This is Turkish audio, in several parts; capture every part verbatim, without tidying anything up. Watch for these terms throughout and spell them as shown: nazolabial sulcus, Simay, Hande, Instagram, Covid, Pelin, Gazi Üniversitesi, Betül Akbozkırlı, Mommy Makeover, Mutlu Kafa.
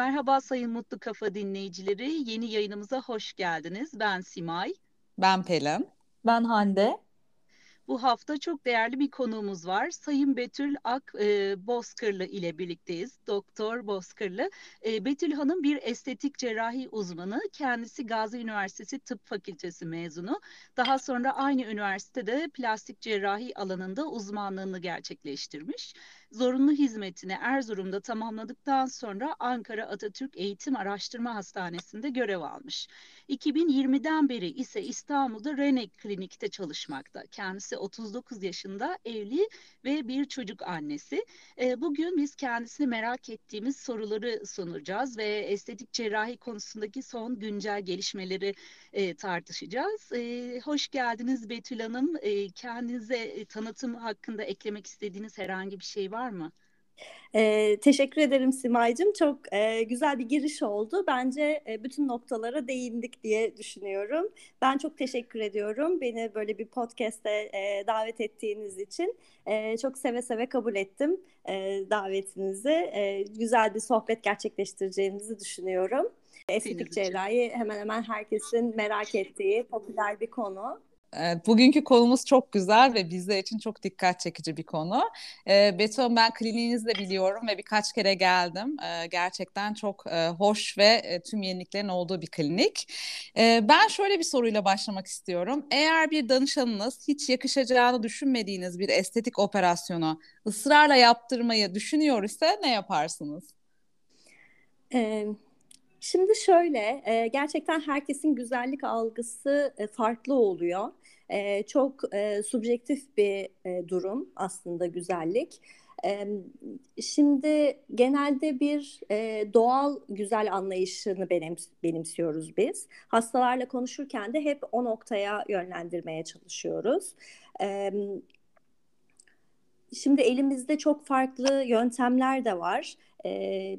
Merhaba sayın Mutlu Kafa dinleyicileri, yeni yayınımıza hoş geldiniz. Ben Simay. Ben Pelin. Ben Hande. Bu hafta çok değerli bir konuğumuz var. Sayın Betül Akbozkırlı ile birlikteyiz. Doktor Bozkırlı. Betül Hanım bir estetik cerrahi uzmanı. Kendisi Gazi Üniversitesi Tıp Fakültesi mezunu. Daha sonra aynı üniversitede plastik cerrahi alanında uzmanlığını gerçekleştirmiş. Zorunlu hizmetini Erzurum'da tamamladıktan sonra Ankara Atatürk Eğitim Araştırma Hastanesi'nde görev almış. iki bin yirmiden beri ise İstanbul'da Renek Klinik'te çalışmakta. Kendisi otuz dokuz yaşında, evli ve bir çocuk annesi. Bugün biz kendisine merak ettiğimiz soruları sunacağız ve estetik cerrahi konusundaki son güncel gelişmeleri tartışacağız. Hoş geldiniz Betül Hanım. Kendinize tanıtım hakkında eklemek istediğiniz herhangi bir şey var Var mı? Ee, teşekkür ederim Simay'cığım. Çok e, güzel bir giriş oldu. Bence e, bütün noktalara değindik diye düşünüyorum. Ben çok teşekkür ediyorum. Beni böyle bir podcast'e e, davet ettiğiniz için e, çok seve seve kabul ettim e, davetinizi. E, güzel bir sohbet gerçekleştireceğimizi düşünüyorum. Estetik cerrahi hemen hemen herkesin merak ettiği popüler bir konu. Bugünkü konumuz çok güzel ve bizler için çok dikkat çekici bir konu. Betül, ben kliniğinizi de biliyorum ve birkaç kere geldim. Gerçekten çok hoş ve tüm yeniliklerin olduğu bir klinik. Ben şöyle bir soruyla başlamak istiyorum. Eğer bir danışanınız hiç yakışacağını düşünmediğiniz bir estetik operasyonu ısrarla yaptırmayı düşünüyor ise ne yaparsınız? Evet. Şimdi şöyle, gerçekten herkesin güzellik algısı farklı oluyor. Çok subjektif bir durum aslında güzellik. Şimdi genelde bir doğal güzel anlayışını benimsiyoruz biz. Hastalarla konuşurken de hep o noktaya yönlendirmeye çalışıyoruz. Şimdi elimizde çok farklı yöntemler de var. Ee,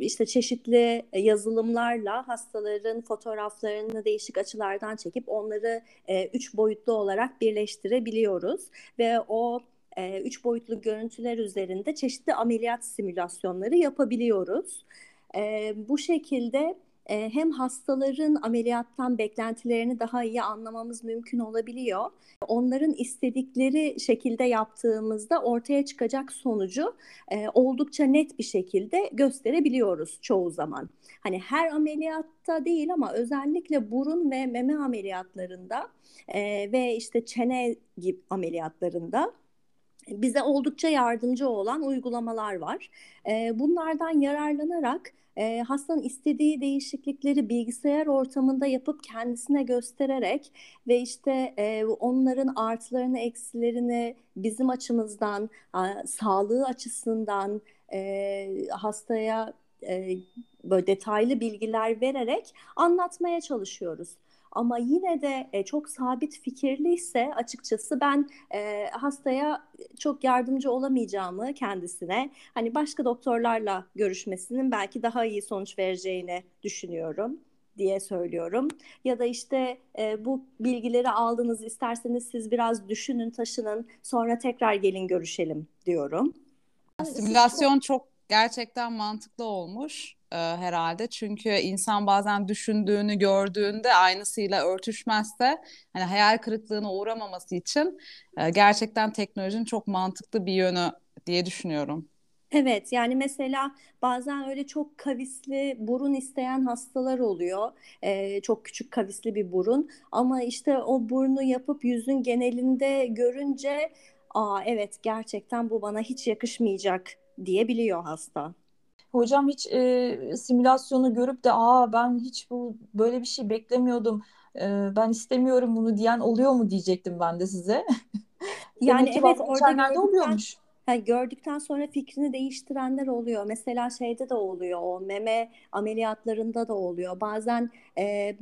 işte çeşitli yazılımlarla hastaların fotoğraflarını değişik açılardan çekip onları e, üç boyutlu olarak birleştirebiliyoruz. Ve o e, üç boyutlu görüntüler üzerinde çeşitli ameliyat simülasyonları yapabiliyoruz. E, bu şekilde e, hem hastaların ameliyattan beklentilerini daha iyi anlamamız mümkün olabiliyor. Onların istedikleri şekilde yaptığımızda ortaya çıkacak sonucu e, oldukça net bir şekilde gösterebiliyoruz çoğu zaman. Hani her ameliyatta değil ama özellikle burun ve meme ameliyatlarında e, ve işte çene gibi ameliyatlarında bize oldukça yardımcı olan uygulamalar var. E, bunlardan yararlanarak E, hastanın istediği değişiklikleri bilgisayar ortamında yapıp kendisine göstererek ve işte e, onların artılarını, eksilerini bizim açımızdan, a, sağlığı açısından e, hastaya e, böyle detaylı bilgiler vererek anlatmaya çalışıyoruz. Ama yine de çok sabit fikirliyse açıkçası ben e, hastaya çok yardımcı olamayacağımı kendisine, hani başka doktorlarla görüşmesinin belki daha iyi sonuç vereceğini düşünüyorum diye söylüyorum. Ya da işte e, bu bilgileri aldınız, isterseniz siz biraz düşünün, taşının, sonra tekrar gelin görüşelim diyorum. Simülasyon çok gerçekten mantıklı olmuş e, herhalde, çünkü insan bazen düşündüğünü gördüğünde aynısıyla örtüşmezse hani hayal kırıklığına uğramaması için e, gerçekten teknolojinin çok mantıklı bir yönü diye düşünüyorum. Evet, yani mesela bazen öyle çok kavisli burun isteyen hastalar oluyor. Ee, çok küçük kavisli bir burun ama işte o burnu yapıp yüzün genelinde görünce aa evet gerçekten bu bana hiç yakışmayacak diyebiliyor hasta. Hocam hiç e, simülasyonu görüp de aa ben hiç bu böyle bir şey beklemiyordum, e, ben istemiyorum bunu diyen oluyor mu diyecektim ben de size. Yani evet, orada gördükten, oluyormuş. Yani gördükten sonra fikrini değiştirenler oluyor. Mesela şeyde de oluyor, o meme ameliyatlarında da oluyor. Bazen e,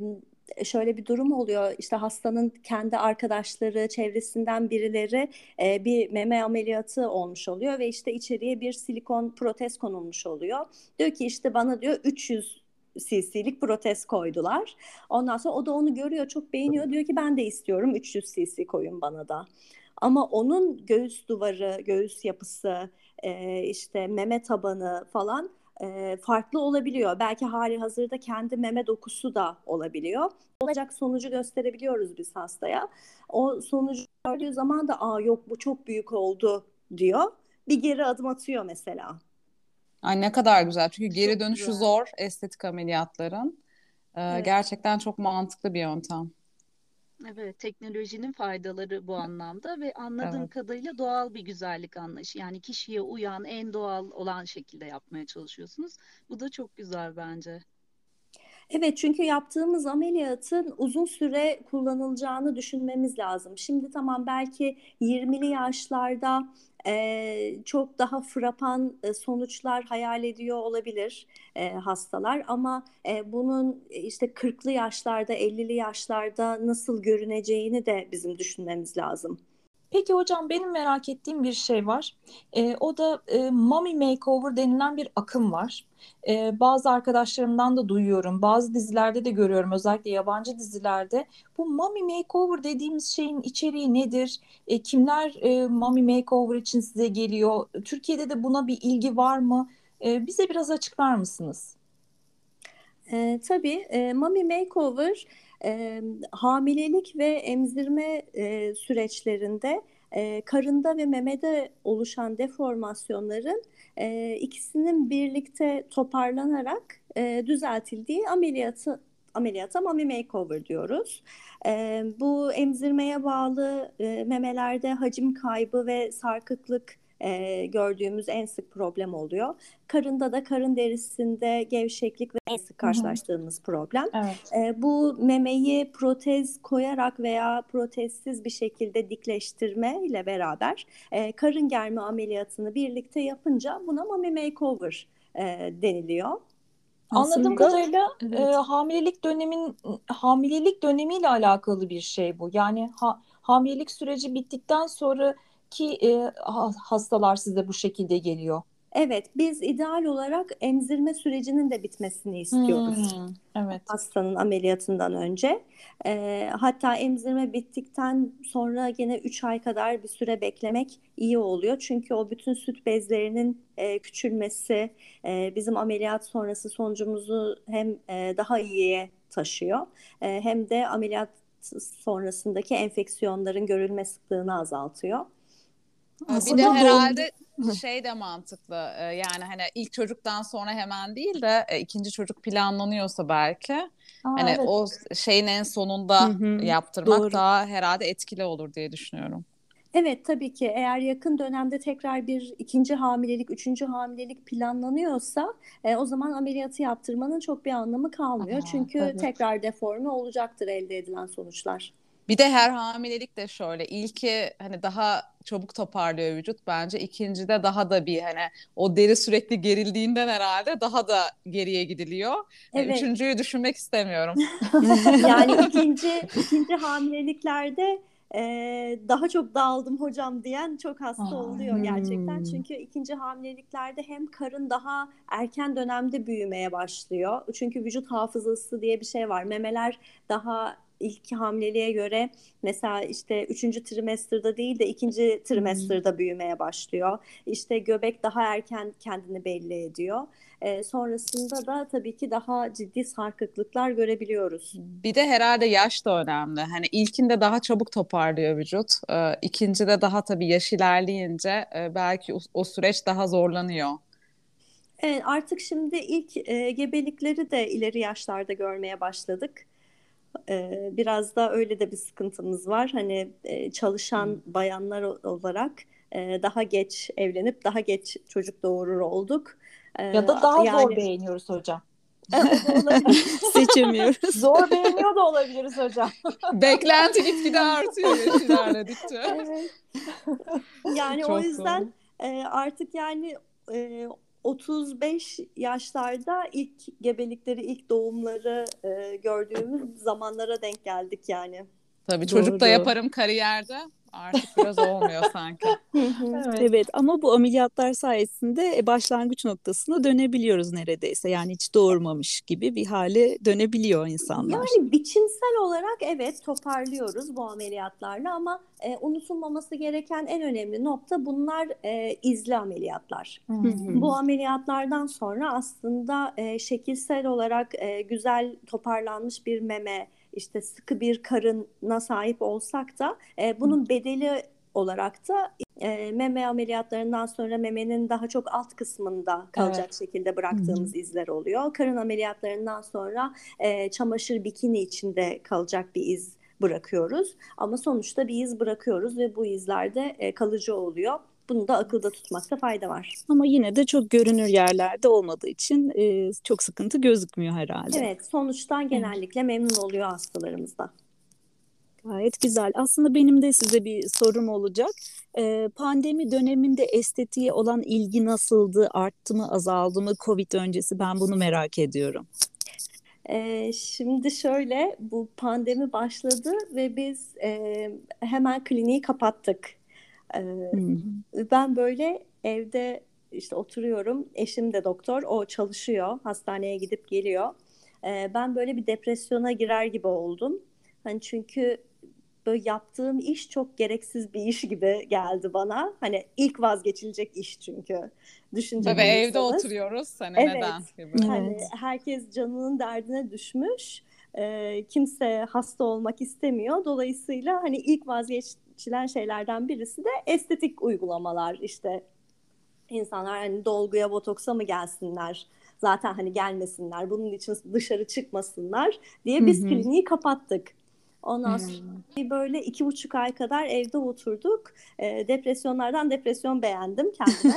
şöyle bir durum oluyor, işte hastanın kendi arkadaşları, çevresinden birileri e, bir meme ameliyatı olmuş oluyor ve işte içeriye bir silikon protez konulmuş oluyor. Diyor ki işte bana diyor üç yüz cc'lik protez koydular. Ondan sonra o da onu görüyor, çok beğeniyor, diyor ki ben de istiyorum, üç yüz cc koyun bana da. Ama onun göğüs duvarı, göğüs yapısı, e, işte meme tabanı falan e, farklı olabiliyor. Belki hali hazırda kendi meme dokusu da olabiliyor. Olacak sonucu gösterebiliyoruz biz hastaya. O sonucu gördüğü zaman da aa yok bu çok büyük oldu diyor. Bir geri adım atıyor mesela. Ay ne kadar güzel. Çünkü geri dönüşü zor estetik ameliyatların. Ee, evet. Gerçekten çok mantıklı bir yöntem. Evet, teknolojinin faydaları bu anlamda ve anladığım evet. kadarıyla doğal bir güzellik anlayışı. Yani kişiye uyan, en doğal olan şekilde yapmaya çalışıyorsunuz. Bu da çok güzel bence. Evet, çünkü yaptığımız ameliyatın uzun süre kullanılacağını düşünmemiz lazım. Şimdi tamam belki yirmili yaşlarda Ee, çok daha frapan sonuçlar hayal ediyor olabilir e, hastalar ama e, bunun işte kırklı yaşlarda, ellili yaşlarda nasıl görüneceğini de bizim düşünmemiz lazım. Peki hocam benim merak ettiğim bir şey var. E, o da e, Mommy Makeover denilen bir akım var. E, bazı arkadaşlarımdan da duyuyorum. Bazı dizilerde de görüyorum. Özellikle yabancı dizilerde. Bu Mommy Makeover dediğimiz şeyin içeriği nedir? E, kimler e, Mommy Makeover için size geliyor? Türkiye'de de buna bir ilgi var mı? E, bize biraz açıklar mısınız? E, tabii. E, Mommy Makeover... E, hamilelik ve emzirme e, süreçlerinde e, karında ve memede oluşan deformasyonların e, ikisinin birlikte toparlanarak e, düzeltildiği ameliyatı ameliyata mommy makeover diyoruz. E, bu emzirmeye bağlı e, memelerde hacim kaybı ve sarkıklık e, gördüğümüz en sık problem oluyor. Karında da karın derisinde gevşeklik ve en sık karşılaştığımız problem. Evet. E, bu memeyi protez koyarak veya protezsiz bir şekilde dikleştirme ile beraber e, karın germe ameliyatını birlikte yapınca buna mommy makeover e, deniliyor. Aslında, anladığım kadarıyla evet. e, hamilelik dönemin hamilelik dönemiyle alakalı bir şey bu. Yani ha, hamilelik süreci bittikten sonra ki e, hastalar size bu şekilde geliyor. Evet, biz ideal olarak emzirme sürecinin de bitmesini istiyoruz. Hmm, evet. Hastanın ameliyatından önce. E, hatta emzirme bittikten sonra gene üç ay kadar bir süre beklemek iyi oluyor. Çünkü o bütün süt bezlerinin e, küçülmesi e, bizim ameliyat sonrası sonucumuzu hem e, daha iyiye taşıyor e, hem de ameliyat sonrasındaki enfeksiyonların görülme sıklığını azaltıyor. Aslında bir de herhalde doğru. şey de mantıklı yani hani ilk çocuktan sonra hemen değil de ikinci çocuk planlanıyorsa belki Aa, hani evet. o şeyin en sonunda Hı-hı. yaptırmak doğru. daha herhalde etkili olur diye düşünüyorum. Evet tabii ki eğer yakın dönemde tekrar bir ikinci hamilelik, üçüncü hamilelik planlanıyorsa e, o zaman ameliyatı yaptırmanın çok bir anlamı kalmıyor. Aha, çünkü tabii. tekrar deforme olacaktır elde edilen sonuçlar. Bir de her hamilelik de şöyle ilki hani daha çabuk toparlıyor vücut bence ikincide daha da bir hani o deri sürekli gerildiğinden herhalde daha da geriye gidiliyor. Evet. Üçüncüyü düşünmek istemiyorum. Yani ikinci ikinci hamileliklerde e, daha çok dağıldım hocam diyen çok hasta oluyor gerçekten. Hmm. Çünkü ikinci hamileliklerde hem karın daha erken dönemde büyümeye başlıyor. Çünkü vücut hafızası diye bir şey var. Memeler daha İlk hamileliğe göre mesela işte üçüncü trimesterda değil de ikinci trimesterda büyümeye başlıyor. İşte göbek daha erken kendini belli ediyor. E, sonrasında da tabii ki daha ciddi sarkıklıklar görebiliyoruz. Bir de herhalde yaş da önemli. Hani ilkinde daha çabuk toparlıyor vücut. E, ikincide daha tabii yaş ilerleyince e, belki o, o süreç daha zorlanıyor. Evet, artık şimdi ilk e, gebelikleri de ileri yaşlarda görmeye başladık. Biraz da öyle de bir sıkıntımız var. Hani çalışan bayanlar olarak daha geç evlenip daha geç çocuk doğurur olduk. Ya da daha yani... zor beğeniyoruz hocam. Seçemiyoruz. Zor beğeniyor da olabiliriz hocam. Beklenti gitgide artıyor yaş ilerledikçe. Evet. Yani çok o yüzden doğru. artık yani otuz beş yaşlarda ilk gebelikleri, ilk doğumları e, gördüğümüz zamanlara denk geldik yani. Tabii çocuk da yaparım kariyerde artık biraz olmuyor sanki. Evet. Evet, ama bu ameliyatlar sayesinde başlangıç noktasına dönebiliyoruz neredeyse. Yani hiç doğurmamış gibi bir hale dönebiliyor insanlar. Yani biçimsel olarak evet toparlıyoruz bu ameliyatlarla ama e, unutulmaması gereken en önemli nokta bunlar e, izli ameliyatlar. Hı-hı. Bu ameliyatlardan sonra aslında e, şekilsel olarak e, güzel toparlanmış bir meme, işte sıkı bir karına sahip olsak da e, bunun bedeli olarak da e, meme ameliyatlarından sonra memenin daha çok alt kısmında kalacak evet. şekilde bıraktığımız Hı-hı. izler oluyor. Karın ameliyatlarından sonra e, çamaşır, bikini içinde kalacak bir iz bırakıyoruz. Ama sonuçta bir iz bırakıyoruz ve bu izler de e, kalıcı oluyor. Bunu da akılda tutmakta fayda var. Ama yine de çok görünür yerlerde olmadığı için e, çok sıkıntı gözükmüyor herhalde. Evet, sonuçtan genellikle evet. memnun oluyor hastalarımızda. Gayet güzel. Aslında benim de size bir sorum olacak. Ee, pandemi döneminde estetiğe olan ilgi nasıldı? Arttı mı, azaldı mı? Covid öncesi, ben bunu merak ediyorum. Ee, şimdi şöyle, bu pandemi başladı ve biz e, hemen kliniği kapattık. Ee, hmm. Ben böyle evde işte oturuyorum. Eşim de doktor, o çalışıyor, hastaneye gidip geliyor. Ee, ben böyle bir depresyona girer gibi oldum. Hani çünkü böyle yaptığım iş çok gereksiz bir iş gibi geldi bana. Hani ilk vazgeçilecek iş çünkü. Düşünce tabii olursanız. Evde oturuyoruz. Hani evet. neden gibi. Hani evet. herkes canının derdine düşmüş. E, kimse hasta olmak istemiyor. Dolayısıyla hani ilk vazgeçilen şeylerden birisi de estetik uygulamalar. İşte insanlar hani dolguya, botoksa mı gelsinler? Zaten hani gelmesinler. Bunun için dışarı çıkmasınlar diye biz Hı-hı. kliniği kapattık. Ondan sonra böyle iki buçuk ay kadar evde oturduk. E, depresyonlardan depresyon beğendim kendime.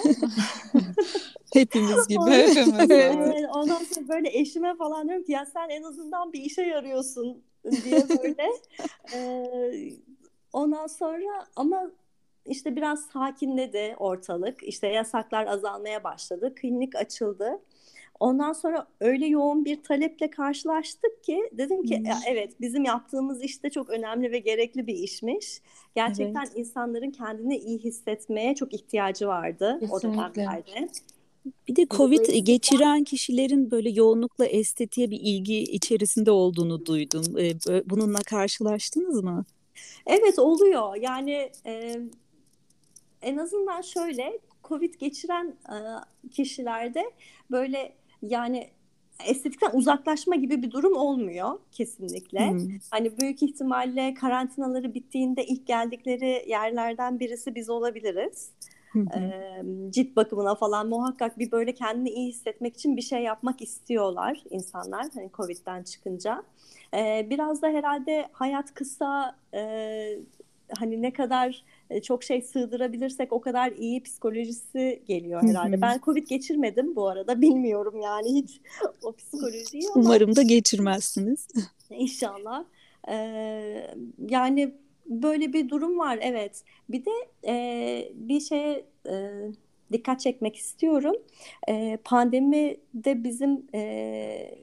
Hepimiz gibi. Ondan, hepimiz evet. Ondan sonra böyle eşime falan diyorum ki ya sen en azından bir işe yarıyorsun diye böyle. E, ondan sonra ama işte biraz sakinledi ortalık. İşte yasaklar azalmaya başladı. Klinik açıldı. Ondan sonra öyle yoğun bir taleple karşılaştık ki dedim ki ya evet bizim yaptığımız iş de çok önemli ve gerekli bir işmiş. Gerçekten evet. insanların kendini iyi hissetmeye çok ihtiyacı vardı Kesinlikle. O dönemlerde. Bir de Covid geçiren kişilerin böyle yoğunlukla estetiğe bir ilgi içerisinde olduğunu duydum. Bununla karşılaştınız mı? Evet oluyor. Yani e, en azından şöyle Covid geçiren e, kişilerde böyle yani estetikten uzaklaşma gibi bir durum olmuyor kesinlikle. Hmm. Hani büyük ihtimalle karantinaları bittiğinde ilk geldikleri yerlerden birisi biz olabiliriz. Hmm. E, cilt bakımına falan muhakkak bir böyle kendini iyi hissetmek için bir şey yapmak istiyorlar insanlar hani Covid'den çıkınca. E, biraz da herhalde hayat kısa, e, hani ne kadar çok şey sığdırabilirsek o kadar iyi psikolojisi geliyor herhalde. Hı hı. Ben Covid geçirmedim bu arada, bilmiyorum yani hiç o psikolojiyi. Ama umarım da geçirmezsiniz. İnşallah. Ee, yani böyle bir durum var evet. Bir de e, bir şeye e, dikkat çekmek istiyorum. E, pandemide bizim e,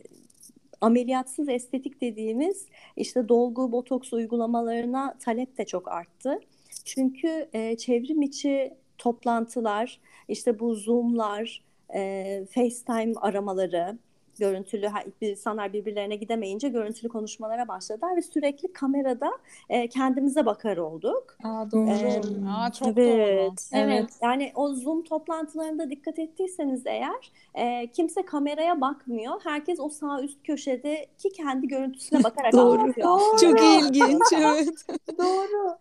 ameliyatsız estetik dediğimiz işte dolgu, botoks uygulamalarına talep de çok arttı. Çünkü e, çevrim içi toplantılar, işte bu Zoom'lar, e, FaceTime aramaları, görüntülü insanlar birbirlerine gidemeyince görüntülü konuşmalara başladılar ve sürekli kamerada e, kendimize bakar olduk. Aa doğru. E, Aa çok evet, doğru. Evet. Evet. Yani o Zoom toplantılarında dikkat ettiyseniz eğer e, kimse kameraya bakmıyor. Herkes o sağ üst köşedeki kendi görüntüsüne bakarak doğru. anlatıyor. Doğru. Çok ilginç. Evet. Doğru.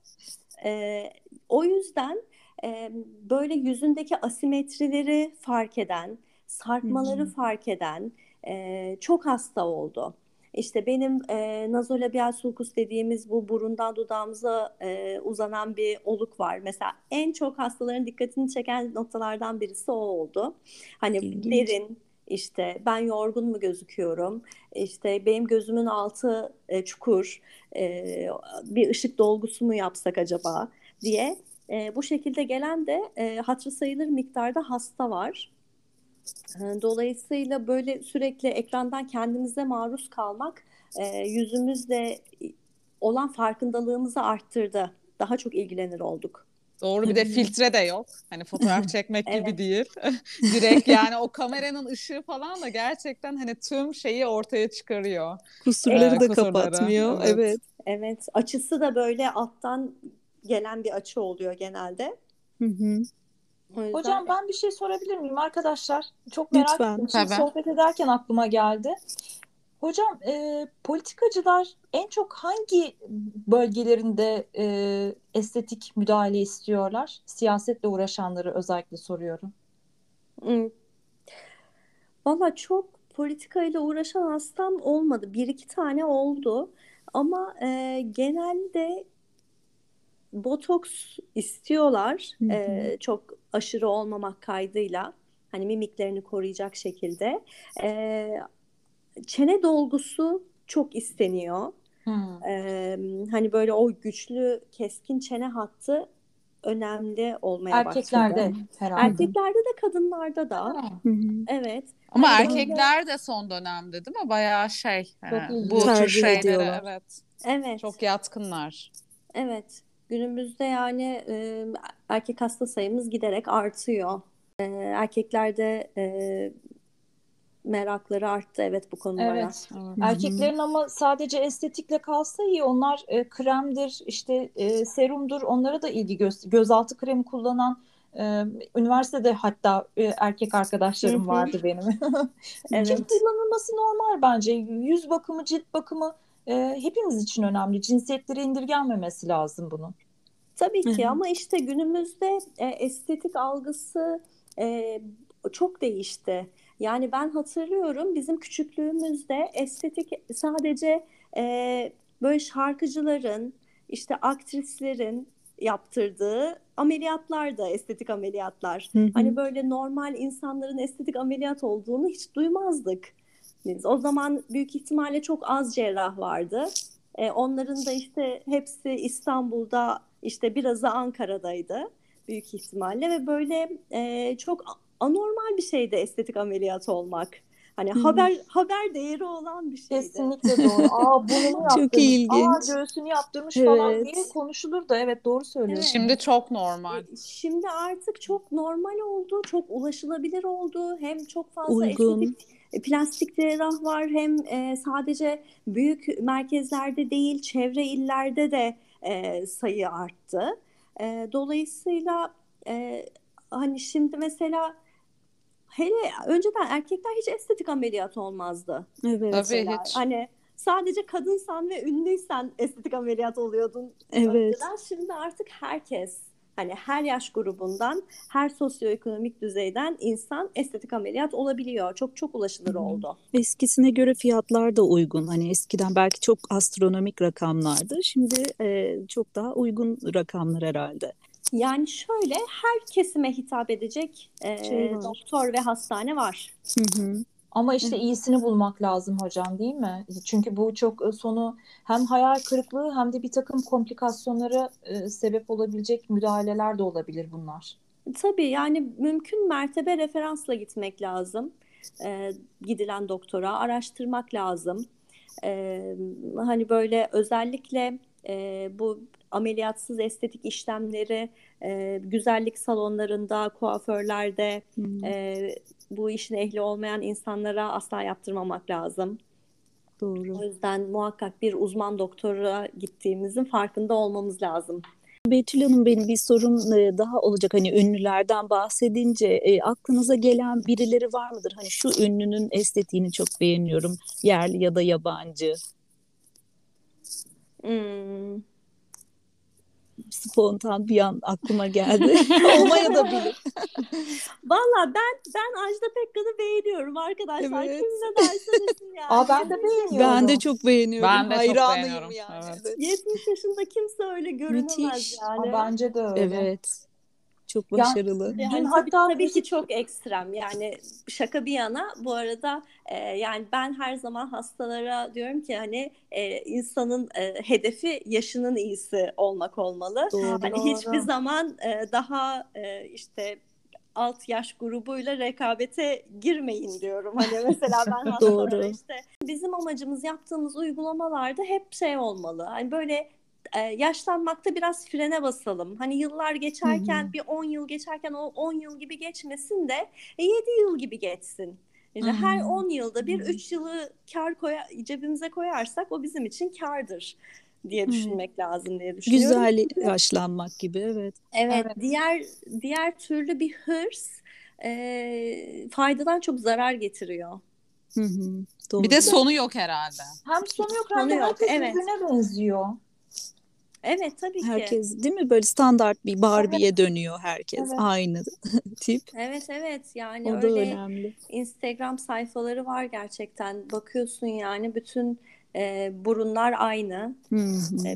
Ee, o yüzden e, böyle yüzündeki asimetrileri fark eden, sarkmaları hmm. fark eden e, çok hasta oldu. İşte benim e, nazolabial sulcus dediğimiz bu burundan dudağımıza e, uzanan bir oluk var. Mesela en çok hastaların dikkatini çeken noktalardan birisi o oldu. Hani İlginç. Derin. İşte ben yorgun mu gözüküyorum? İşte benim gözümün altı e, çukur. E, bir ışık dolgusu mu yapsak acaba diye. E, bu şekilde gelen de e, hatırı sayılır miktarda hasta var. E, dolayısıyla böyle sürekli ekrandan kendimize maruz kalmak e, yüzümüzle olan farkındalığımızı arttırdı. Daha çok ilgilenir olduk. Doğru, bir de filtre de yok. Hani fotoğraf çekmek evet. gibi değil. Direkt yani o kameranın ışığı falan da gerçekten hani tüm şeyi ortaya çıkarıyor. Kusurları ee, da kusurları. kapatmıyor. Evet. evet. Evet. Açısı da böyle alttan gelen bir açı oluyor genelde. Hı hı. Yüzden... Hocam ben bir şey sorabilir miyim arkadaşlar? Çok merak ettim. Şimdi sohbet ederken aklıma geldi. Hocam e, politikacılar en çok hangi bölgelerinde e, estetik müdahale istiyorlar? Siyasetle uğraşanları özellikle soruyorum. Hmm. Valla çok politikayla uğraşan hastam olmadı. Bir iki tane oldu. Ama e, genelde botoks istiyorlar. Hı hı. E, çok aşırı olmamak kaydıyla. Hani mimiklerini koruyacak şekilde. Evet. Çene dolgusu çok isteniyor. Hmm. Ee, hani böyle o güçlü keskin çene hattı önemli olmaya erkeklerde başladı. Erkeklerde herhalde. Erkeklerde de kadınlarda da. Hmm. Evet. Ama hani erkekler böyle... de son dönemde değil mi? Bayağı şey. He, bu tür şeylere. Evet. evet. Çok yatkınlar. Evet. Günümüzde yani e, erkek hasta sayımız giderek artıyor. E, erkeklerde e, merakları arttı evet bu konulara. Evet. Erkeklerin ama sadece estetikle kalsa iyi. Onlar e, kremdir, işte e, serumdur. Onlara da ilgi göster. Gözaltı kremi kullanan e, üniversitede hatta e, erkek arkadaşlarım vardı benim. evet. Cilt kullanılması normal bence. Yüz bakımı, cilt bakımı e, hepimiz için önemli. Cinsiyetlere indirgenmemesi lazım bunu. Tabii ki ama işte günümüzde e, estetik algısı e, çok değişti. Yani ben hatırlıyorum bizim küçüklüğümüzde estetik sadece e, böyle şarkıcıların, işte aktrislerin yaptırdığı ameliyatlar da estetik ameliyatlar. Hı hı. Hani böyle normal insanların estetik ameliyat olduğunu hiç duymazdık. Biz o zaman büyük ihtimalle çok az cerrah vardı. E, onların da işte hepsi İstanbul'da, işte birazı Ankara'daydı büyük ihtimalle ve böyle e, çok anormal bir şeydi estetik ameliyat olmak. Hani hmm. haber haber değeri olan bir şeydi. Kesinlikle doğru. Aa bunu yaptırmış. Çok ilginç. Aa göğsünü yaptırmış evet. falan diye konuşulur da evet doğru söylüyorsun. Evet. Şimdi çok normal. Şimdi artık çok normal oldu. Çok ulaşılabilir oldu. Hem çok fazla uygun. Estetik plastik cerrah var. Hem sadece büyük merkezlerde değil çevre illerde de sayı arttı. Dolayısıyla hani şimdi mesela hele önceden erkekler hiç estetik ameliyat olmazdı. Evet. Tabii hiç. Hani sadece kadınsan ve ünlüysen estetik ameliyat oluyordun. Evet. Önceden. Şimdi artık herkes, hani her yaş grubundan, her sosyoekonomik düzeyden insan estetik ameliyat olabiliyor. Çok çok ulaşılır oldu. Eskisine göre fiyatlar da uygun. Hani eskiden belki çok astronomik rakamlardı. Şimdi e, çok daha uygun rakamlar herhalde. Yani şöyle her kesime hitap edecek e, şey doktor ve hastane var. Hı hı. Ama işte iyisini bulmak lazım hocam değil mi? Çünkü bu çok sonu hem hayal kırıklığı hem de bir takım komplikasyonlara e, sebep olabilecek müdahaleler de olabilir bunlar. Tabii yani mümkün mertebe referansla gitmek lazım. E, gidilen doktora araştırmak lazım. E, hani böyle özellikle e, bu... ameliyatsız estetik işlemleri e, güzellik salonlarında, kuaförlerde hmm. e, bu işin ehli olmayan insanlara asla yaptırmamak lazım. Doğru. O yüzden muhakkak bir uzman doktora gittiğimizin farkında olmamız lazım. Betül Hanım benim bir sorum daha olacak. Hani ünlülerden bahsedince e, aklınıza gelen birileri var mıdır? Hani şu ünlünün estetiğini çok beğeniyorum. Yerli ya da yabancı. Hmm. Spontan bir an aklıma geldi. Olmaya da bilir. Valla ben ben Ajda Pekkan'ı beğeniyorum arkadaşlar. Evet. Kimse derseniz yani. Aa, ben de beğeniyorum. Ben de çok beğeniyorum. Ben de hayranıyım çok beğeniyorum. Yani. Evet. yetmiş yaşında kimse öyle görünemez müthiş. Yani. Aa, bence de öyle. Evet. Çok başarılı. Yani, yani hatta tabii ki çok ekstrem. Yani şaka bir yana bu arada e, yani ben her zaman hastalara diyorum ki hani e, insanın e, hedefi yaşının iyisi olmak olmalı. Doğru, hani doğru. Hiçbir zaman e, daha e, işte alt yaş grubuyla rekabete girmeyin diyorum. Hani mesela ben hastalara işte bizim amacımız yaptığımız uygulamalarda hep şey olmalı. Hani böyle yaşlanmakta biraz frene basalım. Hani yıllar geçerken, Hı-hı. bir on yıl geçerken o on yıl gibi geçmesin de yedi yıl gibi geçsin. Yani her on yılda bir üç yılı kar koya, cebimize koyarsak o bizim için kardır diye düşünmek Hı-hı. lazım diye düşünüyorum. Güzel yaşlanmak gibi, evet. Evet, evet. diğer diğer türlü bir hırs e, faydadan çok zarar getiriyor. Hı-hı. Bir de sonu yok herhalde. Hem sonu yok hem de herkesin evet. güne benziyor. Evet, tabii herkes, ki. Herkes değil mi? Böyle standart bir Barbie'ye evet. dönüyor herkes. Evet. Aynı tip. Evet evet. Yani o öyle önemli. Instagram sayfaları var gerçekten. Bakıyorsun yani bütün e, burunlar aynı. E,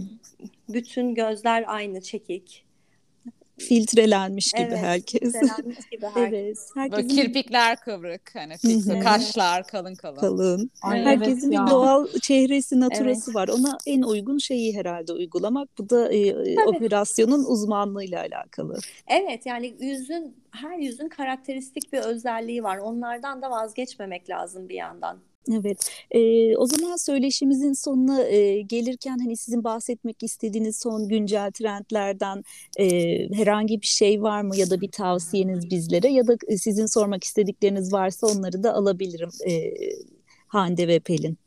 bütün gözler aynı, çekik. Filtrelenmiş gibi evet, herkes. Filtrelenmiş gibi herkes. Evet, herkesin... Kirpikler kıvrık. Hani filtre, kaşlar kalın kalın. kalın. Ay, herkesin evet bir doğal çehresi, naturası evet. var. Ona en uygun şeyi herhalde uygulamak. Bu da e, operasyonun uzmanlığıyla alakalı. Evet, yani yüzün, her yüzün karakteristik bir özelliği var. Onlardan da vazgeçmemek lazım bir yandan. Evet, ee, o zaman söyleşimizin sonuna e, gelirken hani sizin bahsetmek istediğiniz son güncel trendlerden e, herhangi bir şey var mı ya da bir tavsiyeniz bizlere ya da sizin sormak istedikleriniz varsa onları da alabilirim e, Hande ve Pelin.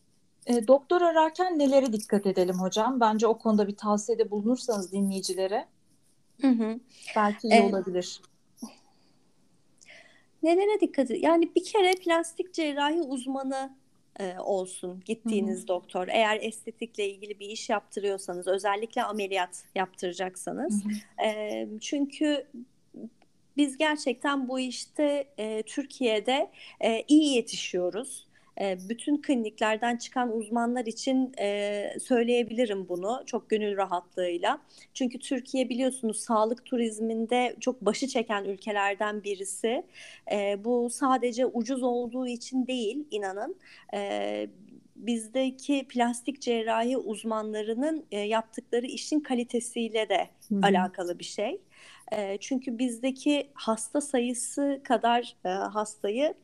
E, doktor ararken nelere dikkat edelim hocam? Bence o konuda bir tavsiyede bulunursanız dinleyicilere hı hı. belki iyi evet. olabilir. Nelere dikkat edin? Yani bir kere plastik cerrahi uzmanı olsun gittiğiniz Hı-hı. doktor. Eğer estetikle ilgili bir iş yaptırıyorsanız, özellikle ameliyat yaptıracaksanız. E, çünkü biz gerçekten bu işte e, Türkiye'de e, iyi yetişiyoruz. E, bütün kliniklerden çıkan uzmanlar için e, söyleyebilirim bunu çok gönül rahatlığıyla. Çünkü Türkiye biliyorsunuz sağlık turizminde çok başı çeken ülkelerden birisi. E, bu sadece ucuz olduğu için değil, inanın. E, bizdeki plastik cerrahi uzmanlarının e, yaptıkları işin kalitesiyle de Hı-hı. alakalı bir şey. E, çünkü bizdeki hasta sayısı kadar e, hastayı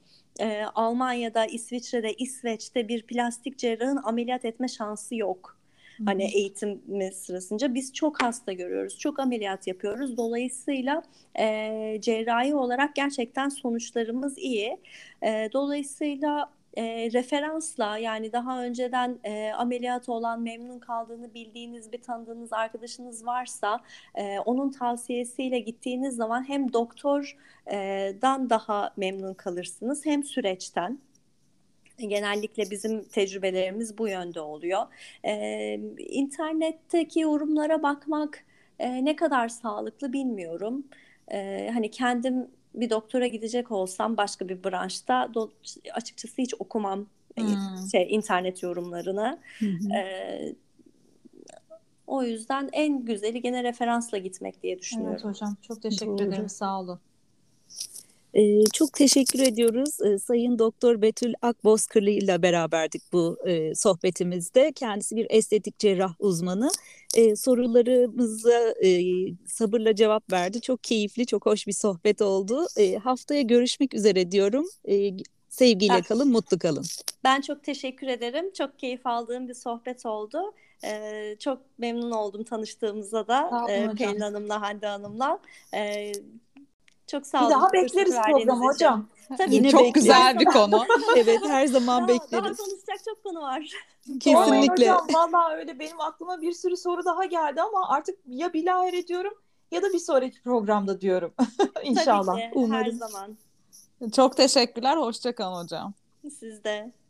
E, Almanya'da, İsviçre'de, İsveç'te bir plastik cerrahın ameliyat etme şansı yok. Hmm. Hani eğitim sırasında biz çok hasta görüyoruz, çok ameliyat yapıyoruz. Dolayısıyla e, cerrahi olarak gerçekten sonuçlarımız iyi. E, dolayısıyla e, referansla, yani daha önceden e, ameliyat olan, memnun kaldığını bildiğiniz bir tanıdığınız arkadaşınız varsa e, onun tavsiyesiyle gittiğiniz zaman hem doktordan daha memnun kalırsınız hem süreçten. Genellikle bizim tecrübelerimiz bu yönde oluyor. E, internetteki yorumlara bakmak e, ne kadar sağlıklı bilmiyorum. E, hani kendim bir doktora gidecek olsam başka bir branşta açıkçası hiç okumam hmm. şey, internet yorumlarını. Hmm. Ee, o yüzden en güzeli gene referansla gitmek diye düşünüyorum. Evet hocam, çok teşekkür Doğru. ederim, sağ olun. Ee, çok teşekkür ediyoruz. Ee, Sayın Doktor Betül Akbozkırlı ile beraberdik bu e, sohbetimizde. Kendisi bir estetik cerrah uzmanı. Ee, sorularımıza e, sabırla cevap verdi. Çok keyifli, çok hoş bir sohbet oldu. Ee, haftaya görüşmek üzere diyorum. Ee, sevgiyle ah. kalın, mutlu kalın. Ben çok teşekkür ederim. Çok keyif aldığım bir sohbet oldu. Ee, çok memnun oldum tanıştığımıza da. Ee, Pelin Hanım'la, Hande Hanım'la. Ee, Çok sağ olun. Bir daha bekleriz programı hocam. Tabii yine çok bekleriz. Güzel bir konu. Evet, her zaman daha, bekleriz. Daha konuşacak çok konu var. Kesinlikle. Hocam, vallahi öyle, benim aklıma bir sürü soru daha geldi ama artık ya bilahare ediyorum ya da bir sonraki programda diyorum. İnşallah. Tabii ki, umarım. Her zaman. Çok teşekkürler. Hoşça kalın hocam. Siz de.